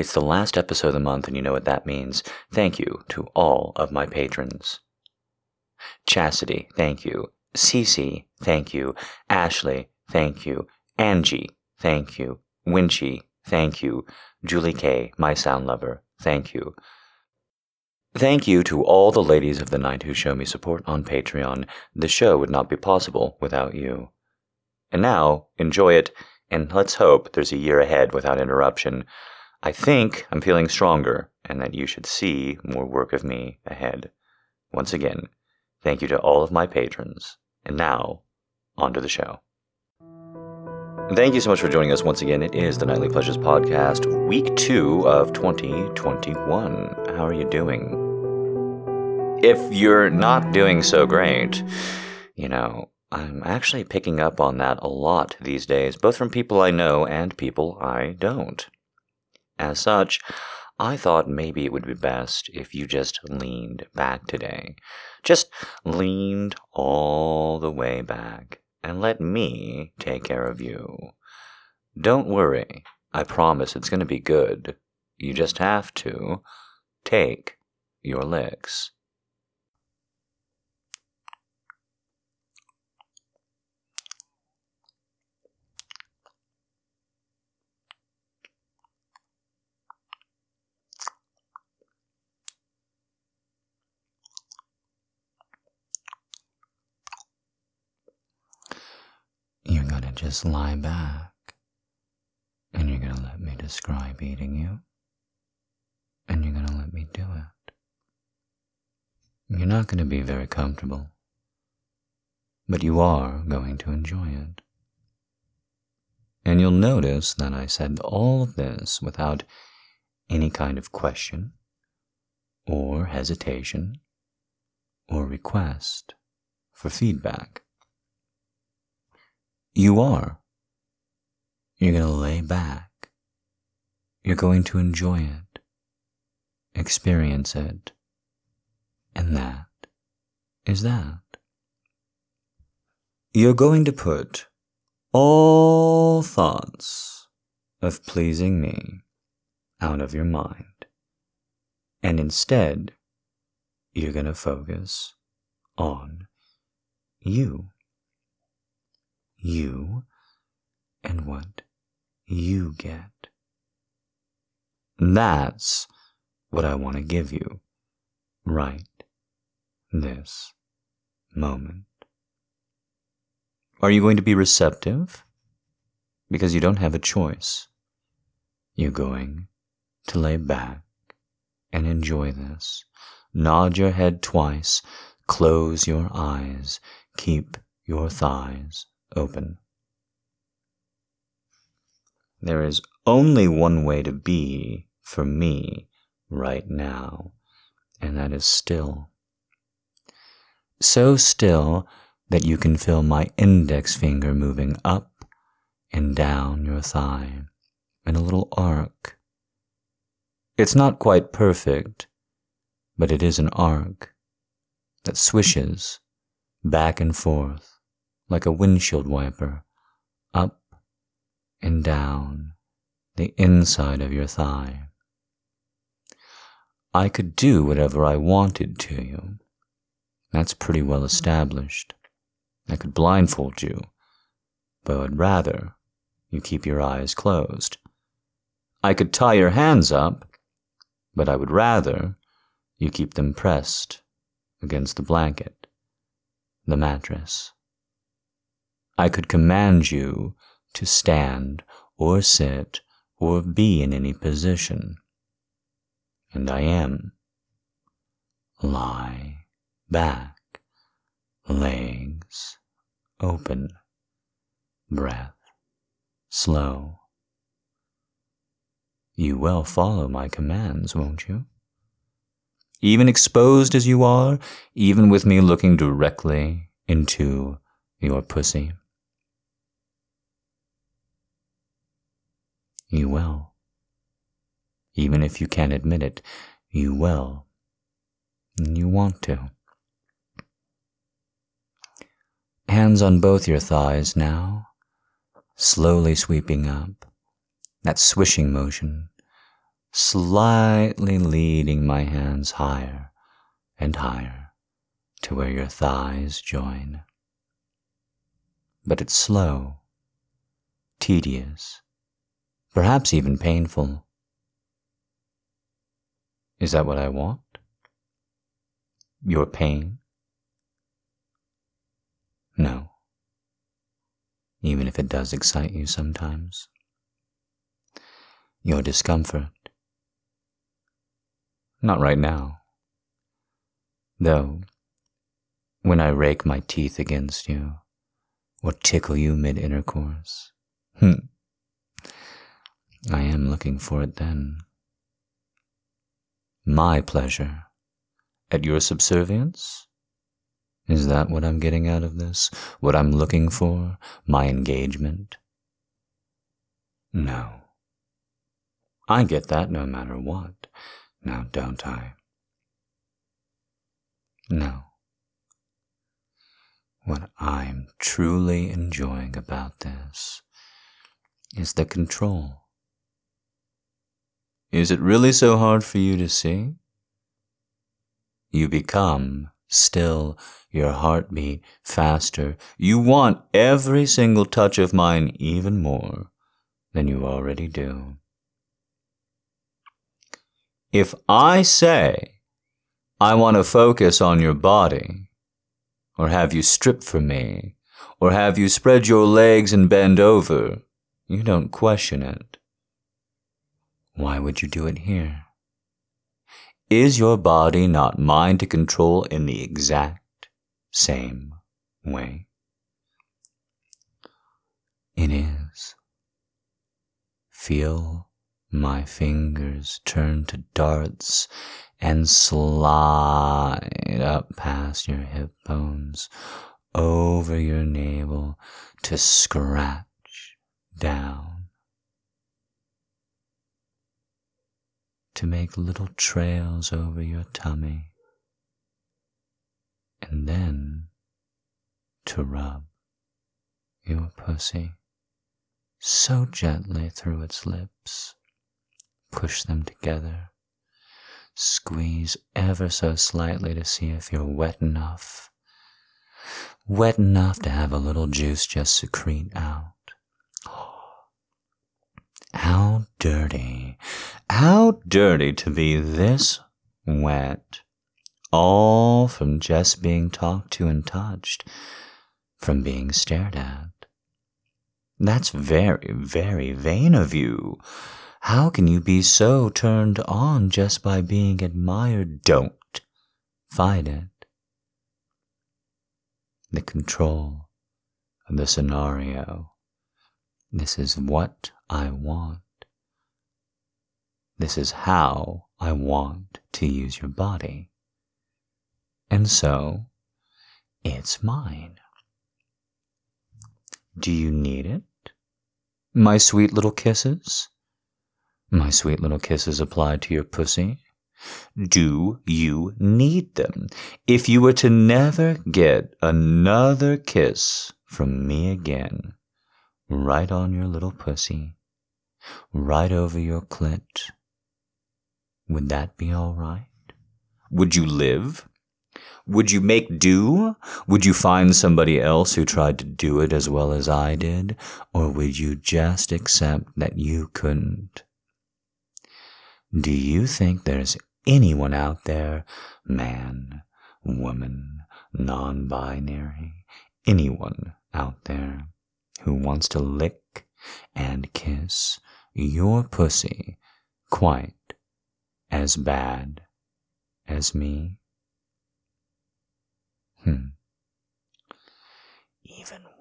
It's the last episode of the month, and you know what that means. Thank you to all of my patrons. Chastity, thank you. Cece, thank you. Ashley, thank you. Angie, thank you. Winchie, thank you. Julie K., my sound lover, thank you. Thank you to all the ladies of the night who show me support on Patreon. The show would not be possible without you. And now, enjoy it, and let's hope there's a year ahead without interruption. I think I'm feeling stronger, and that you should see more work of me ahead. Once again, thank you to all of my patrons. And now, on to the show. Thank you so much for joining us once again. It is the Nightly Pleasures Podcast, week 2 of 2021. How are you doing? If you're not doing so great, you know, I'm actually picking up on that a lot these days, both from people I know and people I don't. As such, I thought maybe it would be best if you just leaned back today. Just leaned all the way back. And let me take care of you. Don't worry, I promise it's going to be good. You just have to take your licks. You're going to just lie back, and you're going to let me describe eating you, and you're going to let me do it. You're not going to be very comfortable, but you are going to enjoy it. And you'll notice that I said all of this without any kind of question, or hesitation, or request for feedback. You are. You're going to lay back. You're going to enjoy it, experience it, and that is that. You're going to put all thoughts of pleasing me out of your mind, and instead, you're going to focus on you. You and what you get. That's what I want to give you right this moment. Are you going to be receptive? Because you don't have a choice. You're going to lay back and enjoy this. Nod your head twice. Close your eyes. Keep your thighs open. There is only one way to be for me right now, and that is still. So still that you can feel my index finger moving up and down your thigh in a little arc. It's not quite perfect, but it is an arc that swishes back and forth like a windshield wiper, up and down the inside of your thigh. I could do whatever I wanted to you. That's pretty well established. I could blindfold you, but I'd rather you keep your eyes closed. I could tie your hands up, but I would rather you keep them pressed against the blanket, the mattress. I could command you to stand or sit or be in any position. And I am. Lie back, legs open, breath slow. You will follow my commands, won't you? Even exposed as you are, even with me looking directly into your pussy. You will. Even if you can't admit it, you will. And you want to. Hands on both your thighs now, slowly sweeping up, that swishing motion, slightly leading my hands higher and higher to where your thighs join. But it's slow, tedious, perhaps even painful. Is that what I want? Your pain? No, even if it does excite you sometimes. Your discomfort? Not right now. Though, when I rake my teeth against you, or tickle you mid-intercourse, I am looking for it then. My pleasure at your subservience? Is that what I'm getting out of this? What I'm looking for? My engagement? No. I get that no matter what. Now, don't I? No. What I'm truly enjoying about this is the control. Is it really so hard for you to see? You become still, your heartbeat faster. You want every single touch of mine even more than you already do. If I say I want to focus on your body, or have you strip for me, or have you spread your legs and bend over, you don't question it. Why would you do it here? Is your body not mine to control in the exact same way? It is. Feel my fingers turn to darts and slide up past your hip bones, over your navel to scratch down, to make little trails over your tummy, and then to rub your pussy so gently through its lips. Push them together, squeeze ever so slightly to see if you're wet enough to have a little juice just secrete out. How dirty to be this wet, all from just being talked to and touched, from being stared at. That's very, very vain of you. How can you be so turned on just by being admired? Don't fight it. The control of the scenario. This is what I want. This is how I want to use your body. And so, it's mine. Do you need it? My sweet little kisses? My sweet little kisses applied to your pussy? Do you need them? If you were to never get another kiss from me again, right on your little pussy, right over your clit, would that be all right? Would you live? Would you make do? Would you find somebody else who tried to do it as well as I did? Or would you just accept that you couldn't? Do you think there's anyone out there, man, woman, non-binary, anyone out there who wants to lick and kiss your pussy quite as bad as me? Even one.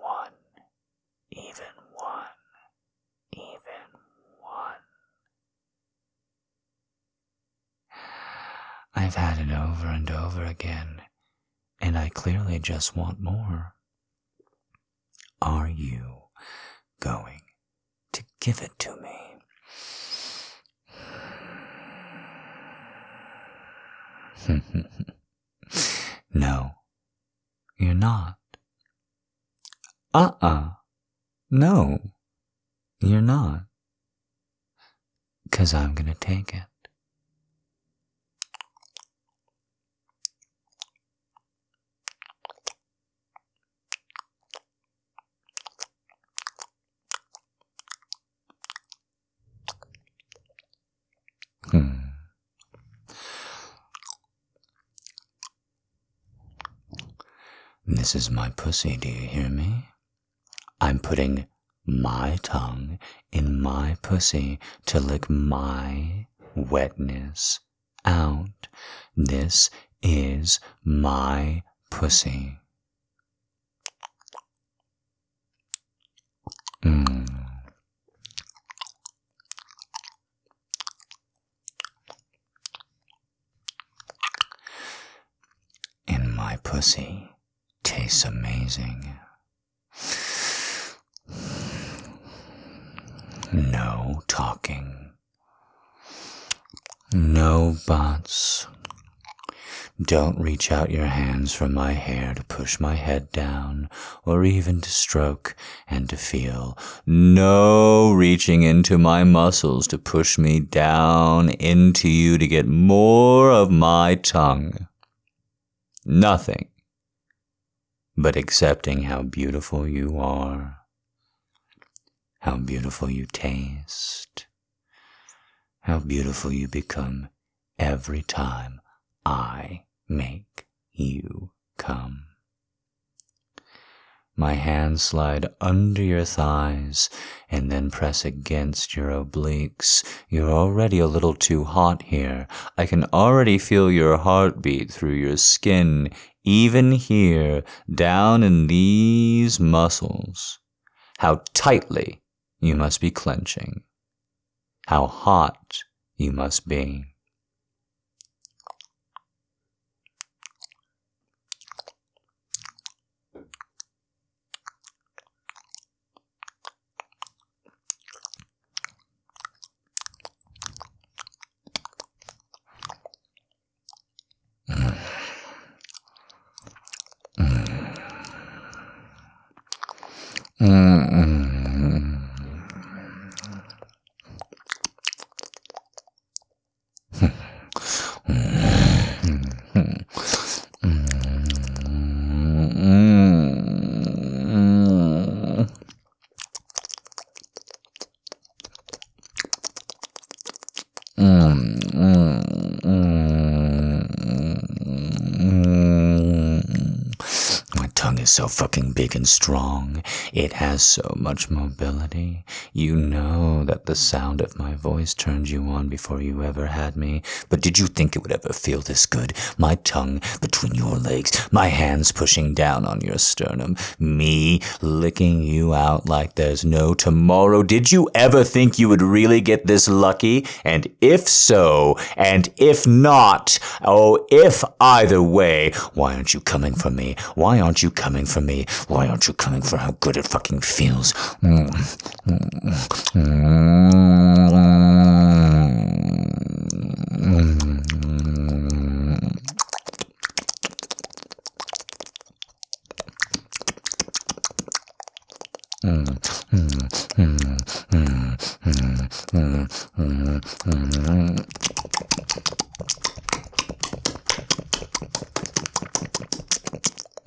I've had it over and over again, and I clearly just want more. Are you going to give it to me? No, you're not. No, you're not. 'cause I'm gonna take it. This is my pussy, do you hear me? I'm putting my tongue in my pussy to lick my wetness out. This is my pussy. And my pussy tastes amazing. No talking. No bots. Don't reach out your hands for my hair to push my head down, or even to stroke and to feel. No reaching into my muscles to push me down into you to get more of my tongue. Nothing but accepting how beautiful you are. How beautiful you taste, how beautiful you become every time I make you come. My hands slide under your thighs and then press against your obliques. You're already a little too hot here. I can already feel your heartbeat through your skin, even here, down in these muscles. How tightly you must be clenching. How hot you must be. So fucking big and strong. It has so much mobility. You know that the sound of my voice turned you on before you ever had me. But did you think it would ever feel this good? My tongue between your legs, my hands pushing down on your sternum, me licking you out like there's no tomorrow. Did you ever think you would really get this lucky? And if so, and if not, oh, if either way, why aren't you coming for me? Why aren't you coming for me? Why aren't you coming for how good it fucking feels?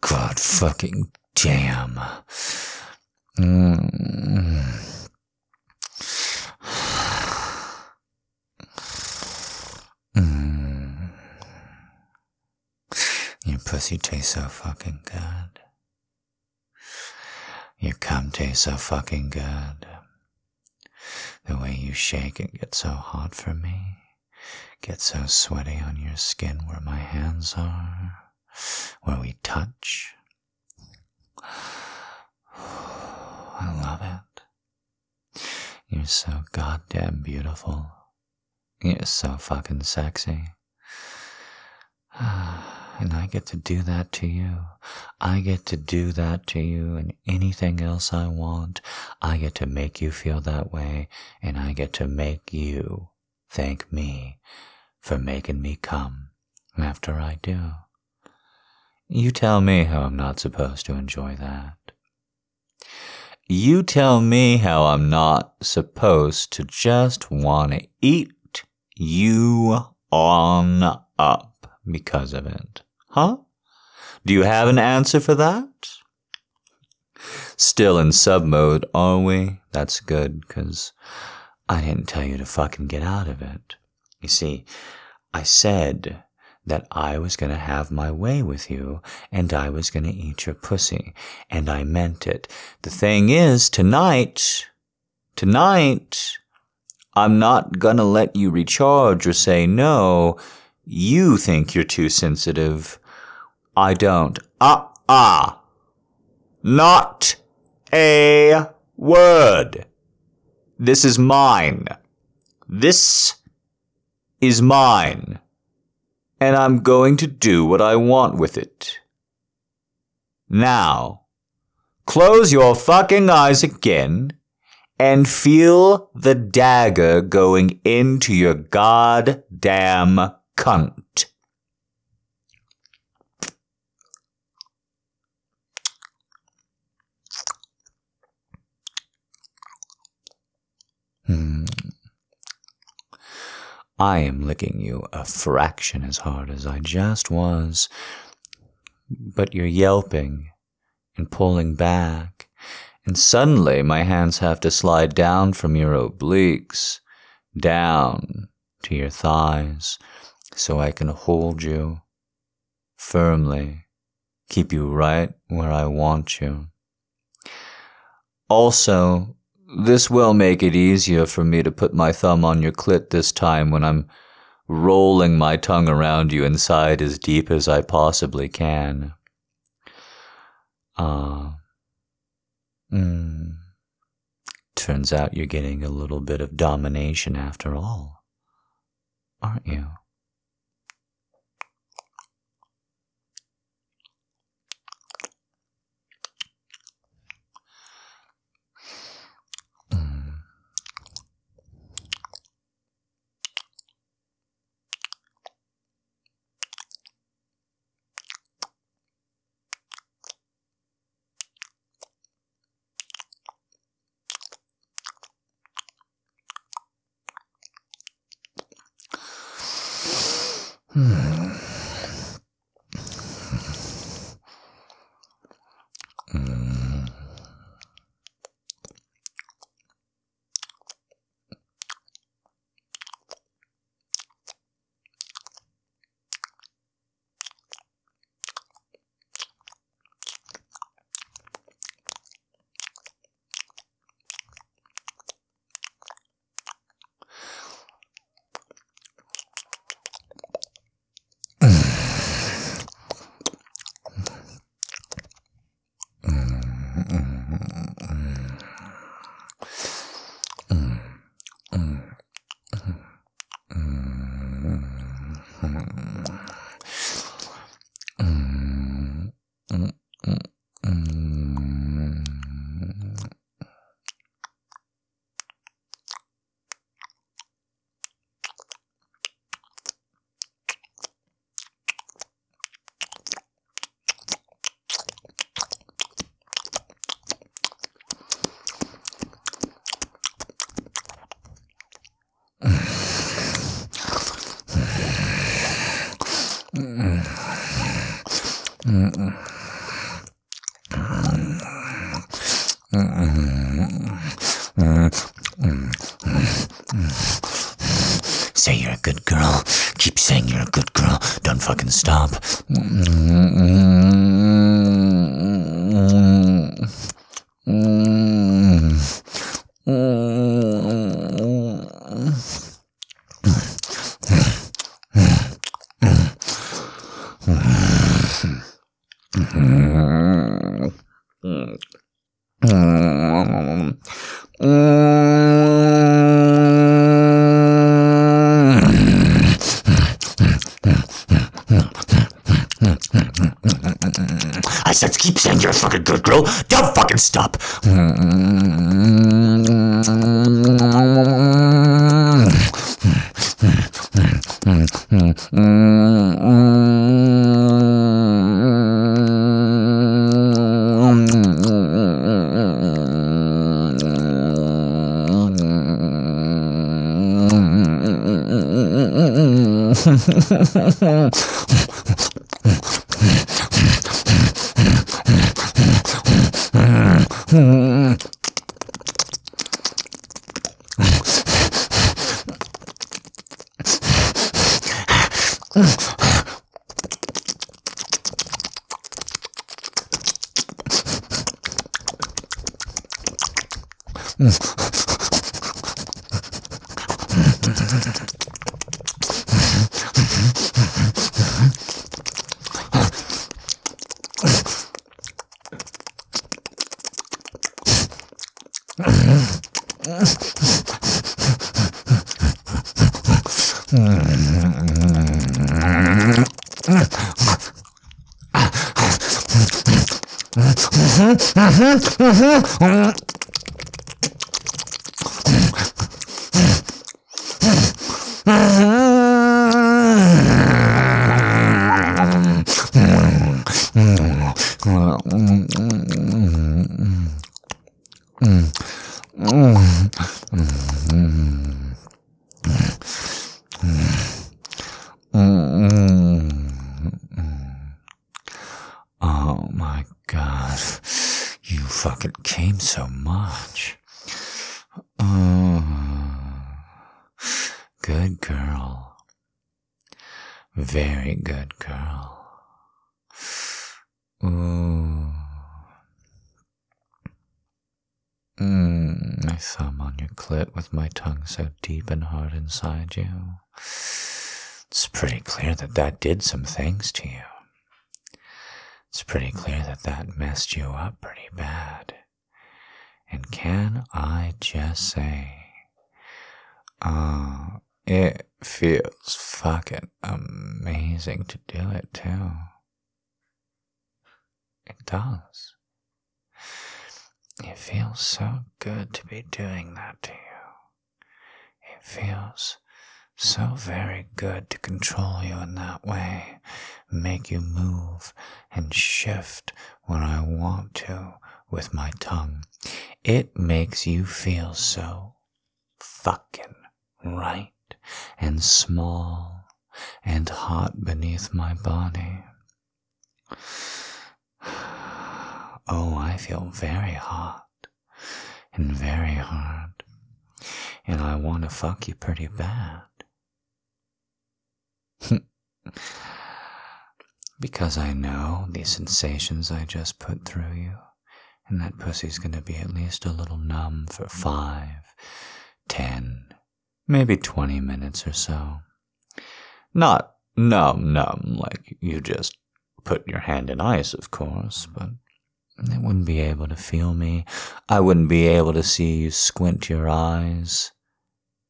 God fucking damn. Your pussy tastes so fucking good. Your cum tastes so fucking good. The way you shake it gets so hot for me. Gets so sweaty on your skin where my hands are. Where we touch. You're so goddamn beautiful. You're so fucking sexy. And I get to do that to you. I get to do that to you and anything else I want. I get to make you feel that way, and I get to make you thank me for making me come after I do. You tell me how I'm not supposed to enjoy that. You tell me how I'm not supposed to just want to eat you on up because of it. Huh? Do you have an answer for that? Still in sub mode, are we? That's good, because I didn't tell you to fucking get out of it. You see, I said that I was going to have my way with you, and I was going to eat your pussy, and I meant it. The thing is, tonight, I'm not going to let you recharge or say no. You think you're too sensitive. I don't. Not a word. This is mine. This is mine. And I'm going to do what I want with it. Now, close your fucking eyes again and feel the dagger going into your goddamn cunt. I am licking you a fraction as hard as I just was, but you're yelping and pulling back, and suddenly my hands have to slide down from your obliques, down to your thighs, so I can hold you firmly, keep you right where I want you. Also, this will make it easier for me to put my thumb on your clit this time when I'm rolling my tongue around you inside as deep as I possibly can. Turns out you're getting a little bit of domination after all, aren't you? Say you're a good girl. Keep saying you're a good girl. Don't fucking stop. just keep saying you're a fucking good girl. Don't fucking stop. Very good girl. Ooh. My thumb on your clit with my tongue so deep and hard inside you. It's pretty clear that that did some things to you. It's pretty clear that that messed you up pretty bad. And can I just say, it feels fucking amazing to do it, too. It does. It feels so good to be doing that to you. It feels so very good to control you in that way, make you move and shift when I want to with my tongue. It makes you feel so fucking right. And small and hot beneath my body. Oh, I feel very hot and very hard, and I want to fuck you pretty bad. Because I know these sensations I just put through you, and that pussy's going to be at least a little numb for 5, 10 maybe 20 minutes or so. Not numb, like you just put your hand in ice, of course, but it wouldn't be able to feel me. I wouldn't be able to see you squint your eyes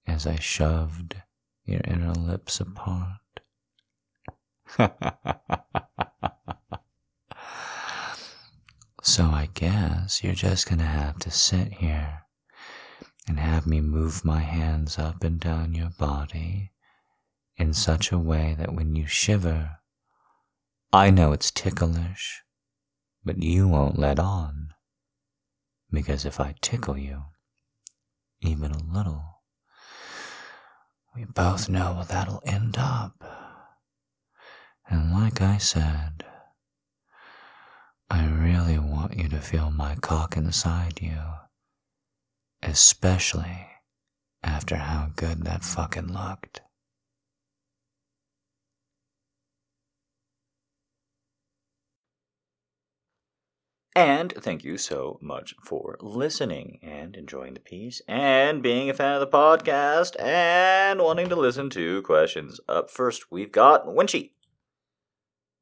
as I shoved your inner lips apart. So I guess you're just going to have to sit here and have me move my hands up and down your body in such a way that when you shiver, I know it's ticklish, but you won't let on, because if I tickle you, even a little, we both know where that'll end up. And like I said, I really want you to feel my cock inside you, especially after how good that fucking looked. And thank you so much for listening and enjoying the piece and being a fan of the podcast and wanting to listen to questions. Up first, we've got Winchie.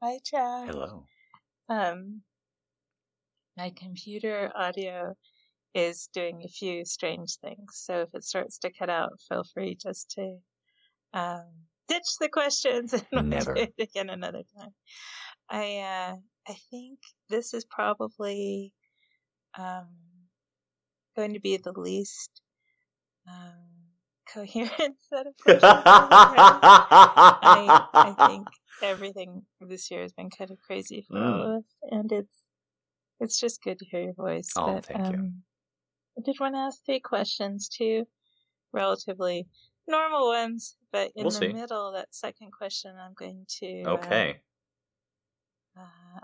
Hi, Chad. Hello. My computer audio is doing a few strange things. So if it starts to cut out, feel free just to ditch the questions and we'll do it again another time. I I think this is probably going to be the least coherent set of questions. I think everything this year has been kind of crazy for all of us, and it's just good to hear your voice. Oh, but, thank you. I did want to ask 3 questions too, relatively normal ones, but in middle, that second question, I'm going to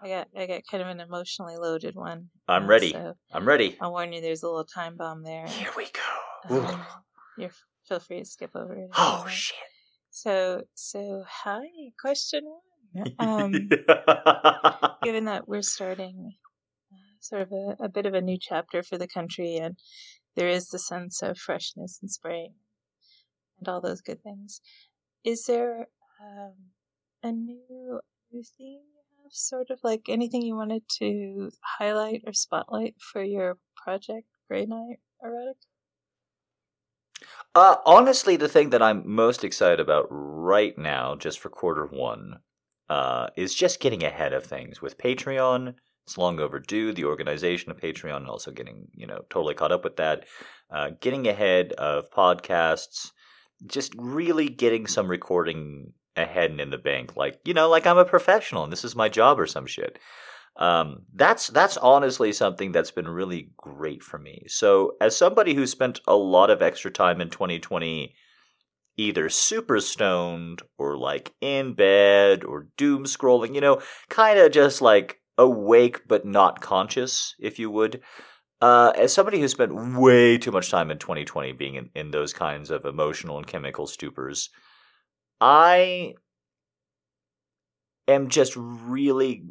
I got kind of an emotionally loaded one. I'm ready. I'll warn you, there's a little time bomb there. Here we go. You feel free to skip over it. Oh shit! So hi, question 1. Given that we're starting sort of a bit of a new chapter for the country, and there is the sense of freshness and spring and all those good things, is there a new theme? Sort of like anything you wanted to highlight or spotlight for your project, Grey Knight Erotic? Honestly, the thing that I'm most excited about right now, just for Q1, is just getting ahead of things with Patreon. It's long overdue. The organization of Patreon, also getting totally caught up with that. Getting ahead of podcasts, just really getting some recording ahead and in the bank, like I'm a professional and this is my job or some shit. That's honestly something that's been really great for me. So as somebody who spent a lot of extra time in 2020 either super stoned or like in bed or doom scrolling, kind of just like awake but not conscious, if you would. As somebody who spent way too much time in 2020 being in those kinds of emotional and chemical stupors, I am just really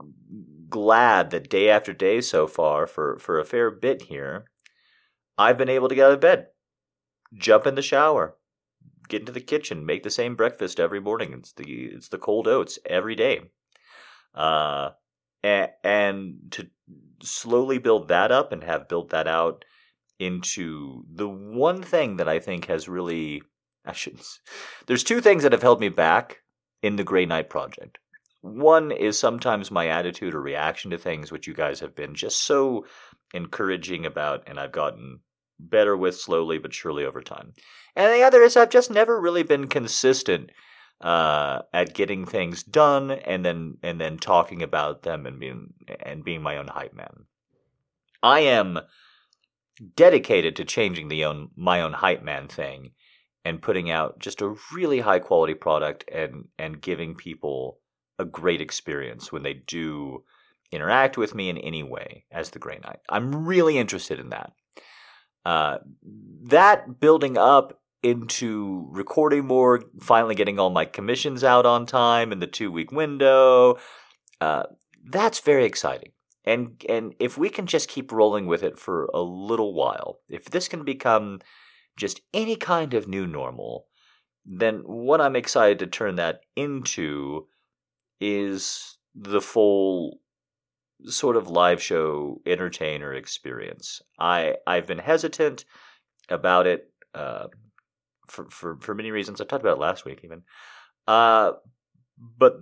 glad that day after day so far, for a fair bit here, I've been able to get out of bed, jump in the shower, get into the kitchen, make the same breakfast every morning. It's the cold oats every day. And to slowly build that up and have built that out into the one thing that I think has really... There's 2 things that have held me back in the Grey Knight project. One is sometimes my attitude or reaction to things, which you guys have been just so encouraging about, and I've gotten better with slowly but surely over time. And the other is I've just never really been consistent at getting things done and then talking about them and being my own hype man. I am dedicated to changing my own hype man thing and putting out just a really high-quality product and giving people a great experience when they do interact with me in any way as the Grey Knight. I'm really interested in that. That building up into recording more, finally getting all my commissions out on time in the 2-week window, that's very exciting. And if we can just keep rolling with it for a little while, if this can become... just any kind of new normal, then what I'm excited to turn that into is the full sort of live show entertainer experience. I've been hesitant about it for many reasons. I talked about it last week even. But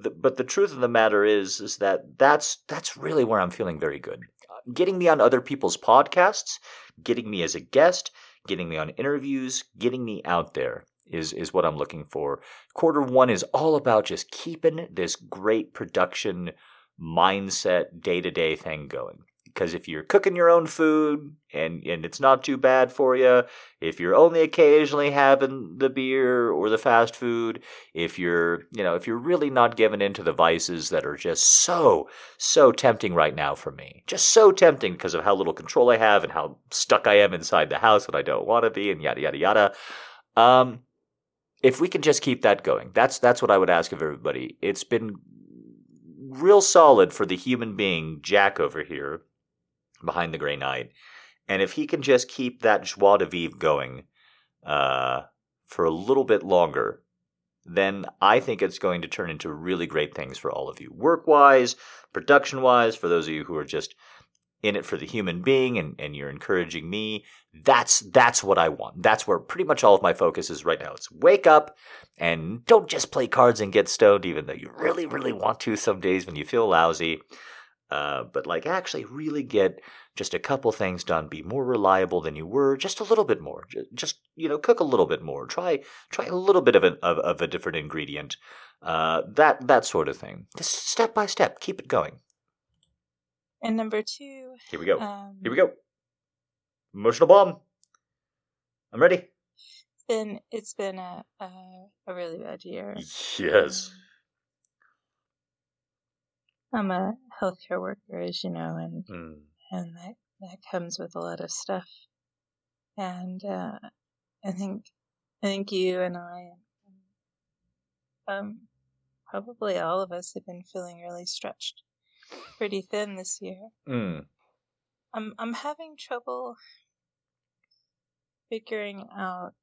the truth of the matter is that that's really where I'm feeling very good. Getting me on other people's podcasts, getting me as a guest, getting me on interviews, getting me out there is what I'm looking for. Q1 is all about just keeping this great production mindset day-to-day thing going. Because if you're cooking your own food and it's not too bad for you, if you're only occasionally having the beer or the fast food, if you're really not giving in to the vices that are just so, so tempting right now for me, just so tempting because of how little control I have and how stuck I am inside the house that I don't want to be and yada, yada, yada. If we can just keep that going, that's what I would ask of everybody. It's been real solid for the human being Jack over here behind the Grey Knight, and if he can just keep that joie de vivre going for a little bit longer, then I think it's going to turn into really great things for all of you, work-wise, production-wise, for those of you who are just in it for the human being and you're encouraging me. That's what I want. That's where pretty much all of my focus is right now. It's wake up and don't just play cards and get stoned, even though you really, really want to some days when you feel lousy. But like actually really get just a couple things done. Be more reliable than you were, just a little bit more. Just cook a little bit more. Try a little bit of a different ingredient. That sort of thing. Just step by step, keep it going. And number two. Here we go. Emotional bomb. I'm ready. It's been a really bad year. Yes. I'm a healthcare worker, as you know, and that comes with a lot of stuff. And I think you and I, probably all of us, have been feeling really stretched, pretty thin this year. I'm having trouble figuring out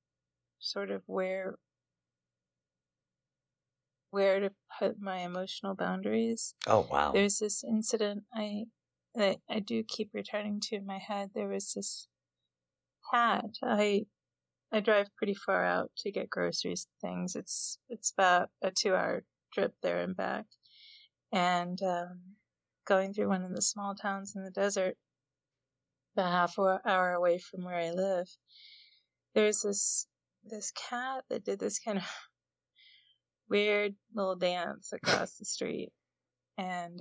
sort of where to put my emotional boundaries. Oh, wow. There's this incident that I do keep returning to in my head. There was this cat. I drive pretty far out to get groceries and things. It's about a 2-hour trip there and back. And going through one of the small towns in the desert, about half an hour away from where I live, there's this cat that did this kind of weird little dance across the street, and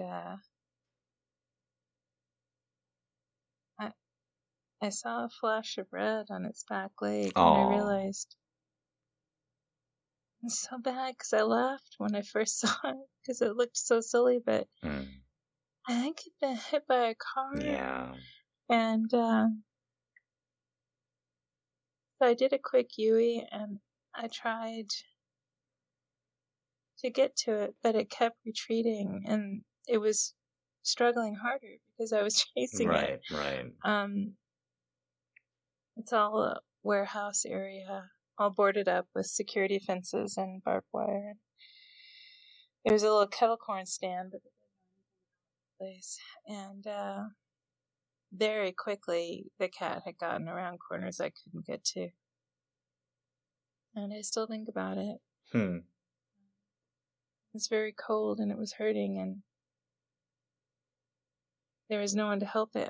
I saw a flash of red on its back leg. Aww. And I realized it's so bad because I laughed when I first saw it because it looked so silly, but I think it'd been hit by a car. Yeah. And so I did a quick Yui, and I tried to get to it, but it kept retreating, and it was struggling harder because I was chasing it. Right. It's all a warehouse area, all boarded up with security fences and barbed wire. There was a little kettle corn stand, but place, and very quickly the cat had gotten around corners I couldn't get to, and I still think about it. It's very cold, and it was hurting, and there was no one to help it.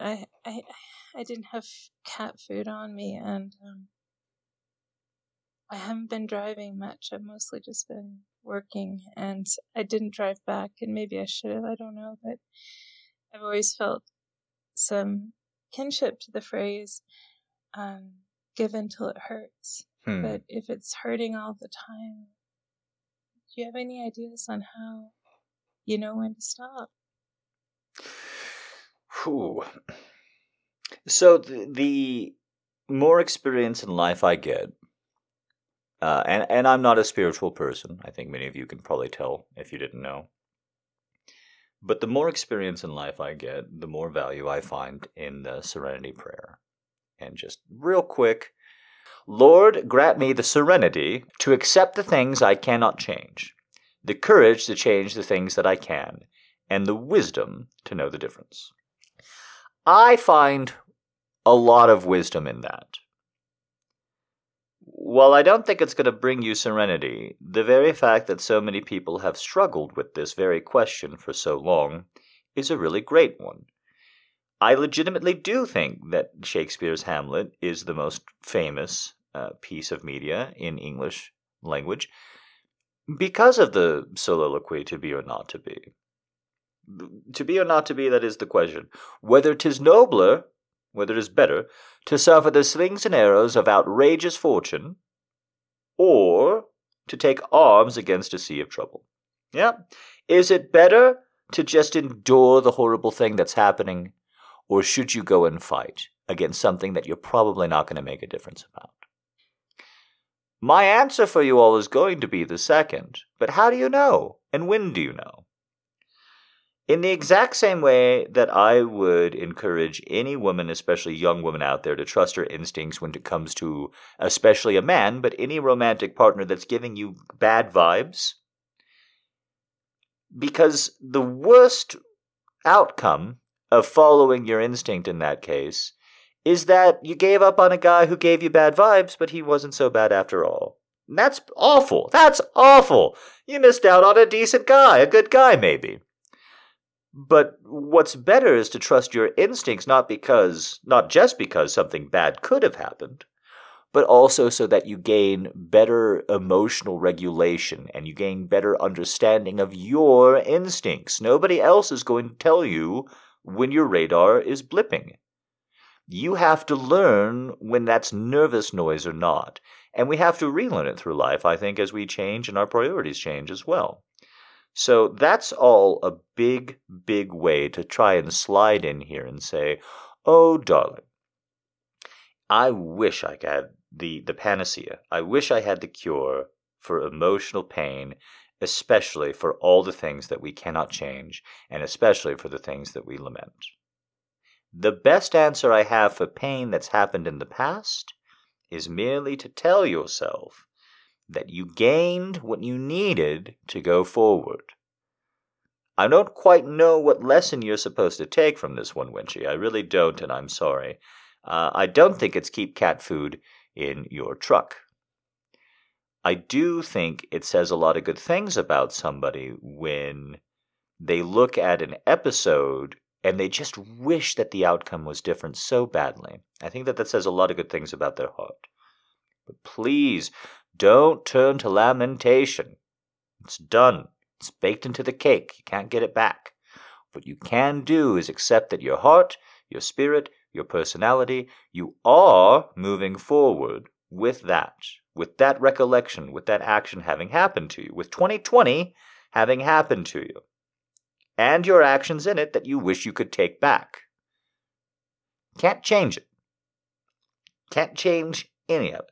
I didn't have cat food on me, and I haven't been driving much. I've mostly just been working, and I didn't drive back, and maybe I should have. I don't know, but I've always felt some kinship to the phrase, give until it hurts. But if it's hurting all the time, do you have any ideas on how you know when to stop? Whew. So the more experience in life I get, and I'm not a spiritual person. I think many of you can probably tell if you didn't know. But the more experience in life I get, the more value I find in the Serenity Prayer. And just real quick, Lord, grant me the serenity to accept the things I cannot change, the courage to change the things that I can, and the wisdom to know the difference. I find a lot of wisdom in that. While I don't think it's going to bring you serenity, the very fact that so many people have struggled with this very question for so long is a really great one. I legitimately do think that Shakespeare's Hamlet is the most famous piece of media in English language because of the soliloquy, to be or not to be. To be or not to be, that is the question. Whether 'tis nobler, whether it is better, to suffer the slings and arrows of outrageous fortune or to take arms against a sea of trouble. Yeah. Is it better to just endure the horrible thing that's happening? Or should you go and fight against something that you're probably not going to make a difference about? My answer for you all is going to be the second, but how do you know? And when do you know? In the exact same way that I would encourage any woman, especially young woman out there, to trust her instincts when it comes to, especially a man, but any romantic partner that's giving you bad vibes, because the worst outcome of following your instinct in that case is that you gave up on a guy who gave you bad vibes, but he wasn't so bad after all. And that's awful. That's awful. You missed out on a decent guy, a good guy maybe. But what's better is to trust your instincts, not just because something bad could have happened, but also so that you gain better emotional regulation and you gain better understanding of your instincts. Nobody else is going to tell you when your radar is blipping. You have to learn when that's nervous noise or not. And we have to relearn it through life, I think, as we change and our priorities change as well. So that's all a big, big way to try and slide in here and say, oh, darling, I wish I had the panacea. I wish I had the cure for emotional pain, especially for all the things that we cannot change, and especially for the things that we lament. The best answer I have for pain that's happened in the past is merely to tell yourself that you gained what you needed to go forward. I don't quite know what lesson you're supposed to take from this one, Winchie. I really don't, and I'm sorry. I don't think it's keep cat food in your truck. I do think it says a lot of good things about somebody when they look at an episode and they just wish that the outcome was different so badly. I think that says a lot of good things about their heart. But please, don't turn to lamentation. It's done. It's baked into the cake. You can't get it back. What you can do is accept that your heart, your spirit, your personality, you are moving forward with that recollection, with that action having happened to you, with 2020 having happened to you, and your actions in it that you wish you could take back. Can't change it. Can't change any of it.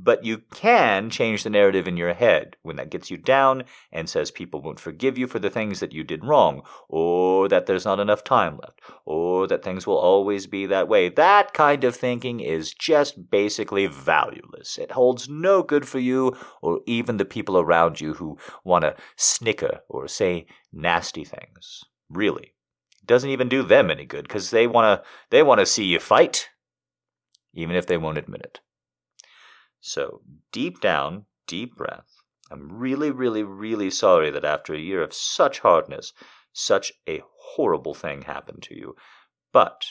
But you can change the narrative in your head when that gets you down and says people won't forgive you for the things that you did wrong, or that there's not enough time left, or that things will always be that way. That kind of thinking is just basically valueless. It holds no good for you or even the people around you who want to snicker or say nasty things. Really. It doesn't even do them any good because they want to see you fight, even if they won't admit it. So, deep down, deep breath. I'm really, really, really sorry that after a year of such hardness, such a horrible thing happened to you. But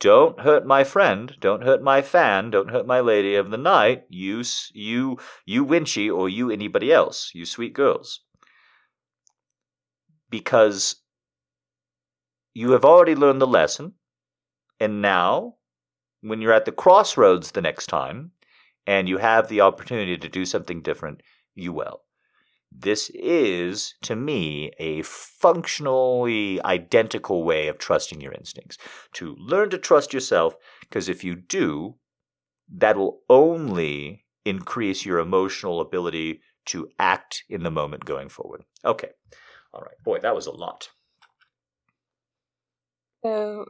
don't hurt my friend, don't hurt my fan, don't hurt my lady of the night, you Winchie, or you anybody else, you sweet girls. Because you have already learned the lesson, and now, when you're at the crossroads the next time, and you have the opportunity to do something different, you will. This is, to me, a functionally identical way of trusting your instincts. To learn to trust yourself, because if you do, that will only increase your emotional ability to act in the moment going forward. Okay. All right. Boy, that was a lot. So...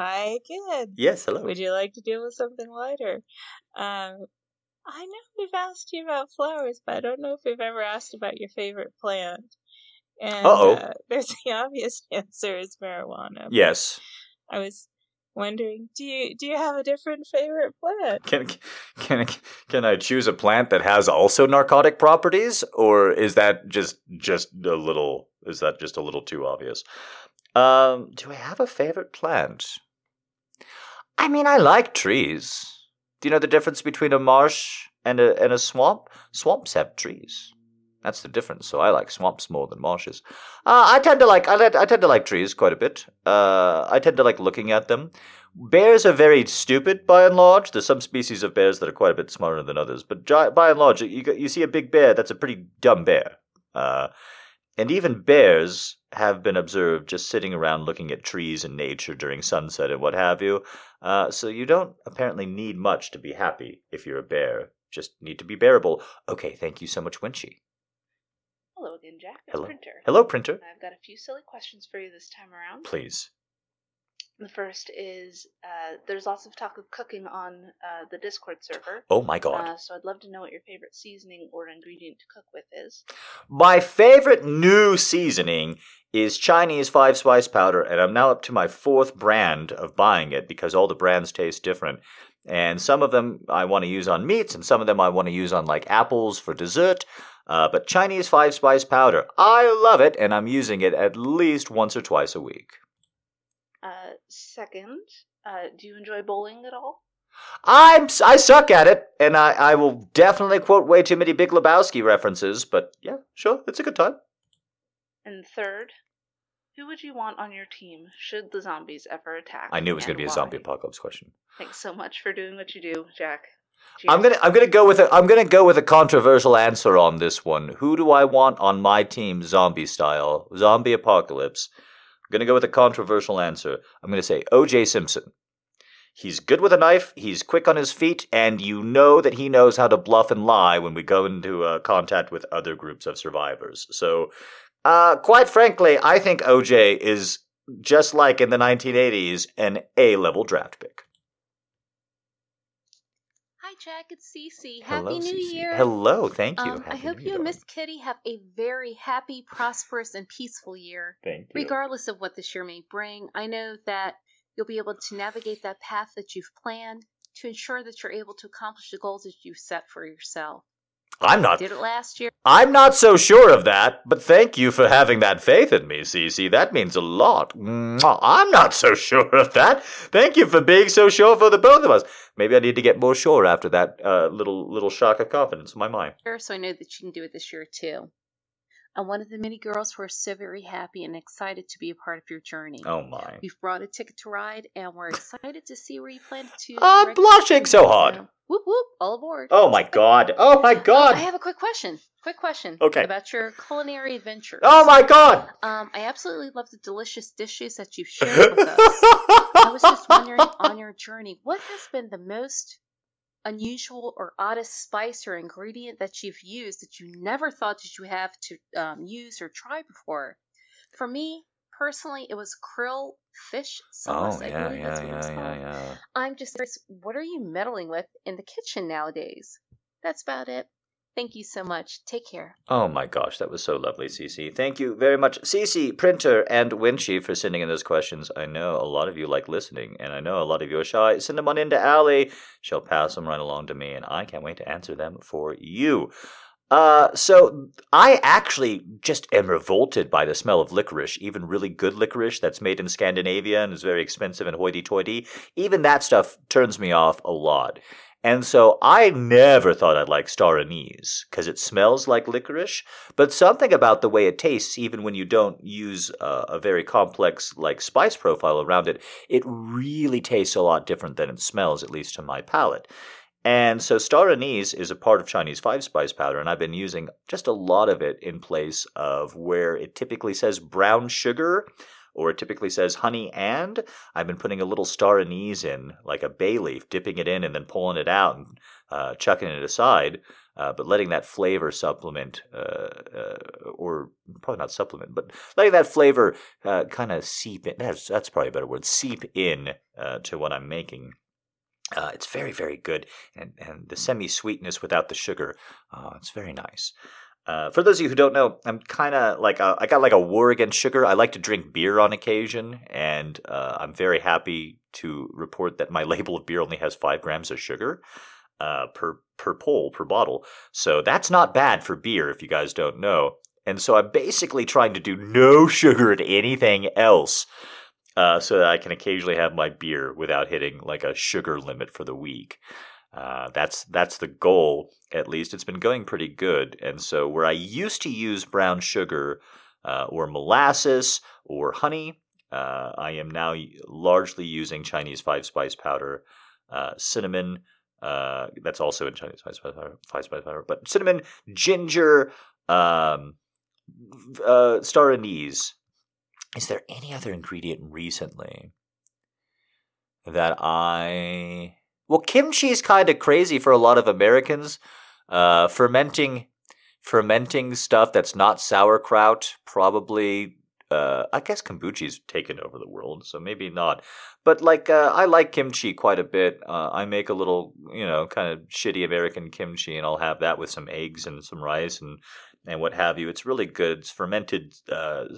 Hi, kids. Yes, hello. Would you like to deal with something lighter? I know we've asked you about flowers, but I don't know if we've ever asked about your favorite plant. And there's the obvious answer is marijuana. Yes. I was wondering, do you have a different favorite plant? Can I choose a plant that has also narcotic properties, or is that just a little too obvious? Do I have a favorite plant? I mean, I like trees. Do you know the difference between a marsh and a swamp? Swamps have trees. That's the difference. So I like swamps more than marshes. I tend to like trees quite a bit. I tend to like looking at them. Bears are very stupid by and large. There's some species of bears that are quite a bit smarter than others, but by and large, you see a big bear, that's a pretty dumb bear. And even bears have been observed just sitting around looking at trees and nature during sunset and what have you. So you don't apparently need much to be happy if you're a bear. Just need to be bearable. Okay, thank you so much, Winchie. Hello again, Jack. Hello. Printer. Hello, Printer. I've got a few silly questions for you this time around. Please. The first is, there's lots of talk of cooking on the Discord server. Oh, my God. So I'd love to know what your favorite seasoning or ingredient to cook with is. My favorite new seasoning is Chinese 5-spice powder, and I'm now up to my 4th brand of buying it because all the brands taste different. And some of them I want to use on meats, and some of them I want to use on, like, apples for dessert. But Chinese 5-spice powder, I love it, and I'm using it at least once or twice a week. Second, do you enjoy bowling at all? I suck at it, and I will definitely quote way too many Big Lebowski references, but yeah, sure, it's a good time. And third, who would you want on your team should the zombies ever attack? I knew it was going to be a zombie apocalypse question. Thanks so much for doing what you do, Jack. Cheers. I'm gonna go with a controversial answer on this one. Who do I want on my team, zombie style, zombie apocalypse? I'm gonna go with a controversial answer. I'm gonna say OJ Simpson. He's good with a knife, he's quick on his feet, and you know that he knows how to bluff and lie when we go into contact with other groups of survivors. So, quite frankly, I think OJ is, just like in the 1980s, an A-level draft pick. Hi, Jack, it's Cece. Happy New Year. Hello, thank you. I hope you and Miss Kitty have a very happy, prosperous, and peaceful year. Thank you. Regardless of what this year may bring, I know that you'll be able to navigate that path that you've planned to ensure that you're able to accomplish the goals that you've set for yourself. Did it last year. I'm not so sure of that, but thank you for having that faith in me, Cece. That means a lot. I'm not so sure of that. Thank you for being so sure for the both of us. Maybe I need to get more sure after that little shock of confidence in my mind. So I know that you can do it this year, too. I'm one of the many girls who are so very happy and excited to be a part of your journey. Oh, my. We've brought a ticket to ride, and we're excited to see where you plan to... I'm blushing so hard. Whoop, whoop, all aboard. Oh, my God. Oh, my God. I have a quick question. Okay. About your culinary adventures. Oh, my God. I absolutely love the delicious dishes that you've shared with us. I was just wondering, on your journey, what has been the most unusual or oddest spice or ingredient that you've used that you never thought that you have to use or try before? For me, personally, it was krill fish sauce. Oh, yeah. I'm just curious, what are you meddling with in the kitchen nowadays? That's about it. Thank you so much. Take care. Oh, my gosh. That was so lovely, Cece. Thank you very much, Cece, Printer, and Winchie for sending in those questions. I know a lot of you like listening, and I know a lot of you are shy. Send them on into Allie. She'll pass them right along to me, and I can't wait to answer them for you. So I actually just am revolted by the smell of licorice, even really good licorice that's made in Scandinavia and is very expensive and hoity-toity. Even that stuff turns me off a lot. And so I never thought I'd like star anise because it smells like licorice, but something about the way it tastes, even when you don't use a very complex like spice profile around it, it really tastes a lot different than it smells, at least to my palate. And so star anise is a part of Chinese 5-spice powder, and I've been using just a lot of it in place of where it typically says brown sugar or it typically says honey, and I've been putting a little star anise in, like a bay leaf, dipping it in and then pulling it out and chucking it aside, but letting that flavor supplement, or probably not supplement, but letting that flavor kind of seep in. That's probably a better word, seep in to what I'm making. It's very, very good, and the semi-sweetness without the sugar, it's very nice. For those of you who don't know, I'm kind of like I got like a war against sugar. I like to drink beer on occasion, and I'm very happy to report that my label of beer only has 5 grams of sugar per bottle. So that's not bad for beer, if you guys don't know. And so I'm basically trying to do no sugar in anything else, so that I can occasionally have my beer without hitting like a sugar limit for the week. That's the goal, at least. It's been going pretty good. And so where I used to use brown sugar or molasses or honey, I am now largely using Chinese 5-spice powder, cinnamon. That's also in Chinese 5-spice powder. But cinnamon, ginger, star anise. Is there any other ingredient recently that I... Well, kimchi is kind of crazy for a lot of Americans. Fermenting stuff that's not sauerkraut, probably. I guess kombucha's taken over the world, so maybe not. But like, I like kimchi quite a bit. I make a little, kind of shitty American kimchi, and I'll have that with some eggs and some rice and what have you. It's really good. It's fermented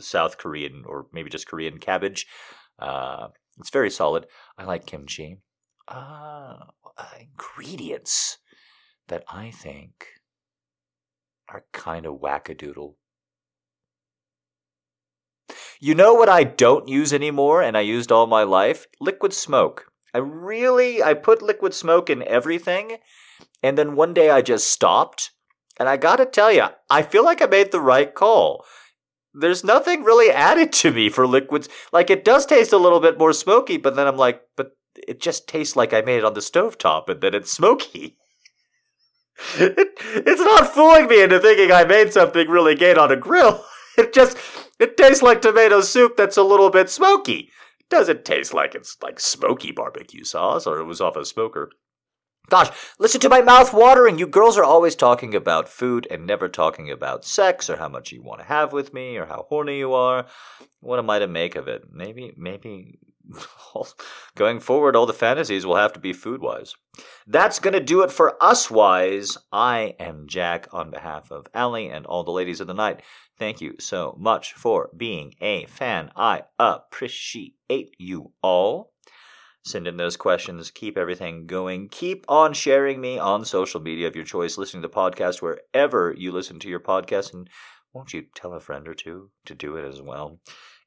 South Korean or maybe just Korean cabbage. It's very solid. I like kimchi. Ingredients that I think are kind of wackadoodle. You know what I don't use anymore, and I used all my life? Liquid smoke. I put liquid smoke in everything, and then one day I just stopped. And I gotta tell you, I feel like I made the right call. There's nothing really added to me for liquids. Like, it does taste a little bit more smoky, but then I'm like, but it just tastes like I made it on the stovetop, and then it's smoky. It's not fooling me into thinking I made something really great on a grill. It tastes like tomato soup that's a little bit smoky. It doesn't taste like it's like smoky barbecue sauce or it was off a smoker. Gosh, listen to my mouth watering. You girls are always talking about food and never talking about sex or how much you want to have with me or how horny you are. What am I to make of it? Maybe going forward, all the fantasies will have to be food-wise. That's going to do it for us-wise. I am Jack on behalf of Allie and all the ladies of the night. Thank you so much for being a fan. I appreciate you all. Send in those questions. Keep everything going. Keep on sharing me on social media of your choice, listening to the podcast wherever you listen to your podcast. And won't you tell a friend or two to do it as well?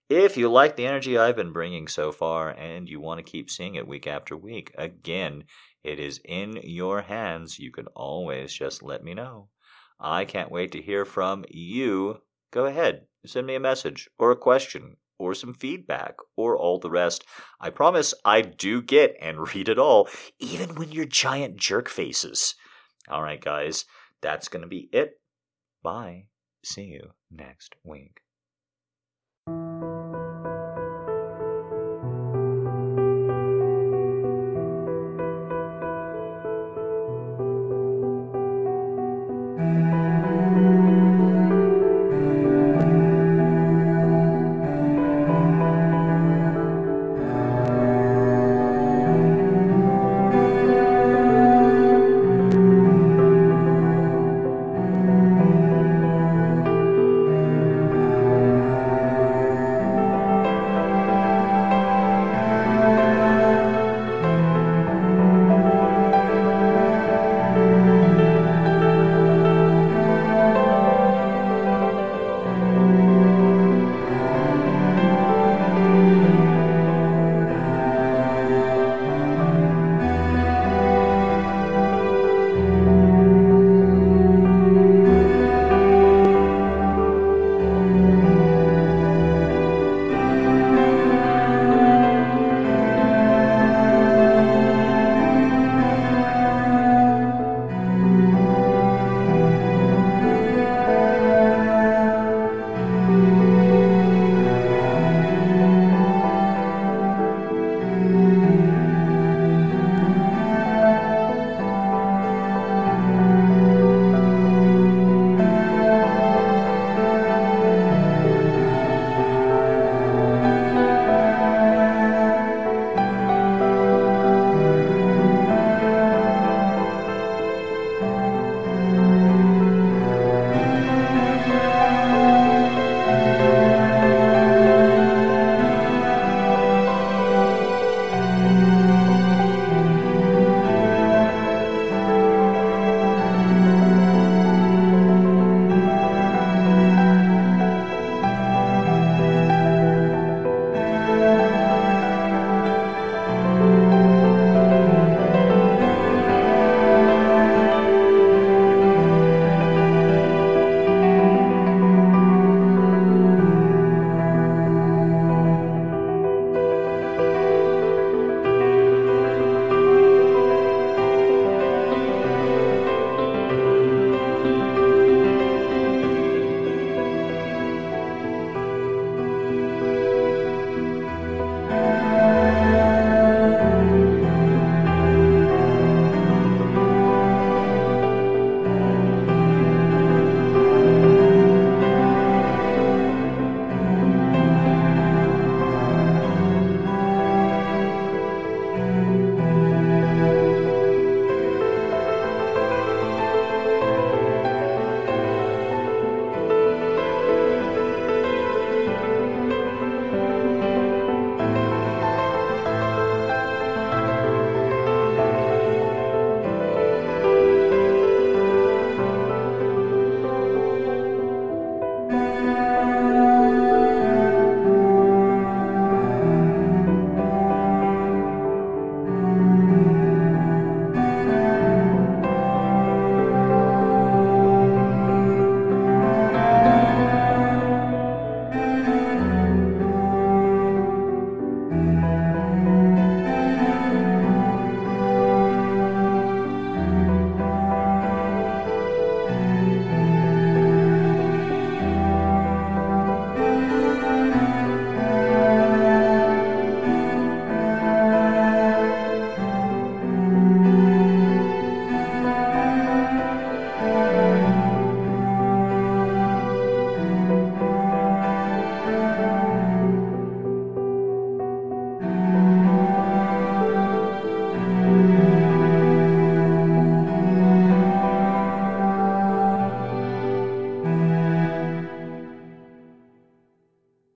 If you like the energy I've been bringing so far and you want to keep seeing it week after week, again, it is in your hands. You can always just let me know. I can't wait to hear from you. Go ahead. Send me a message or a question or some feedback, or all the rest. I promise I do get and read it all, even when you're giant jerk faces. All right, guys, that's going to be it. Bye. See you next week.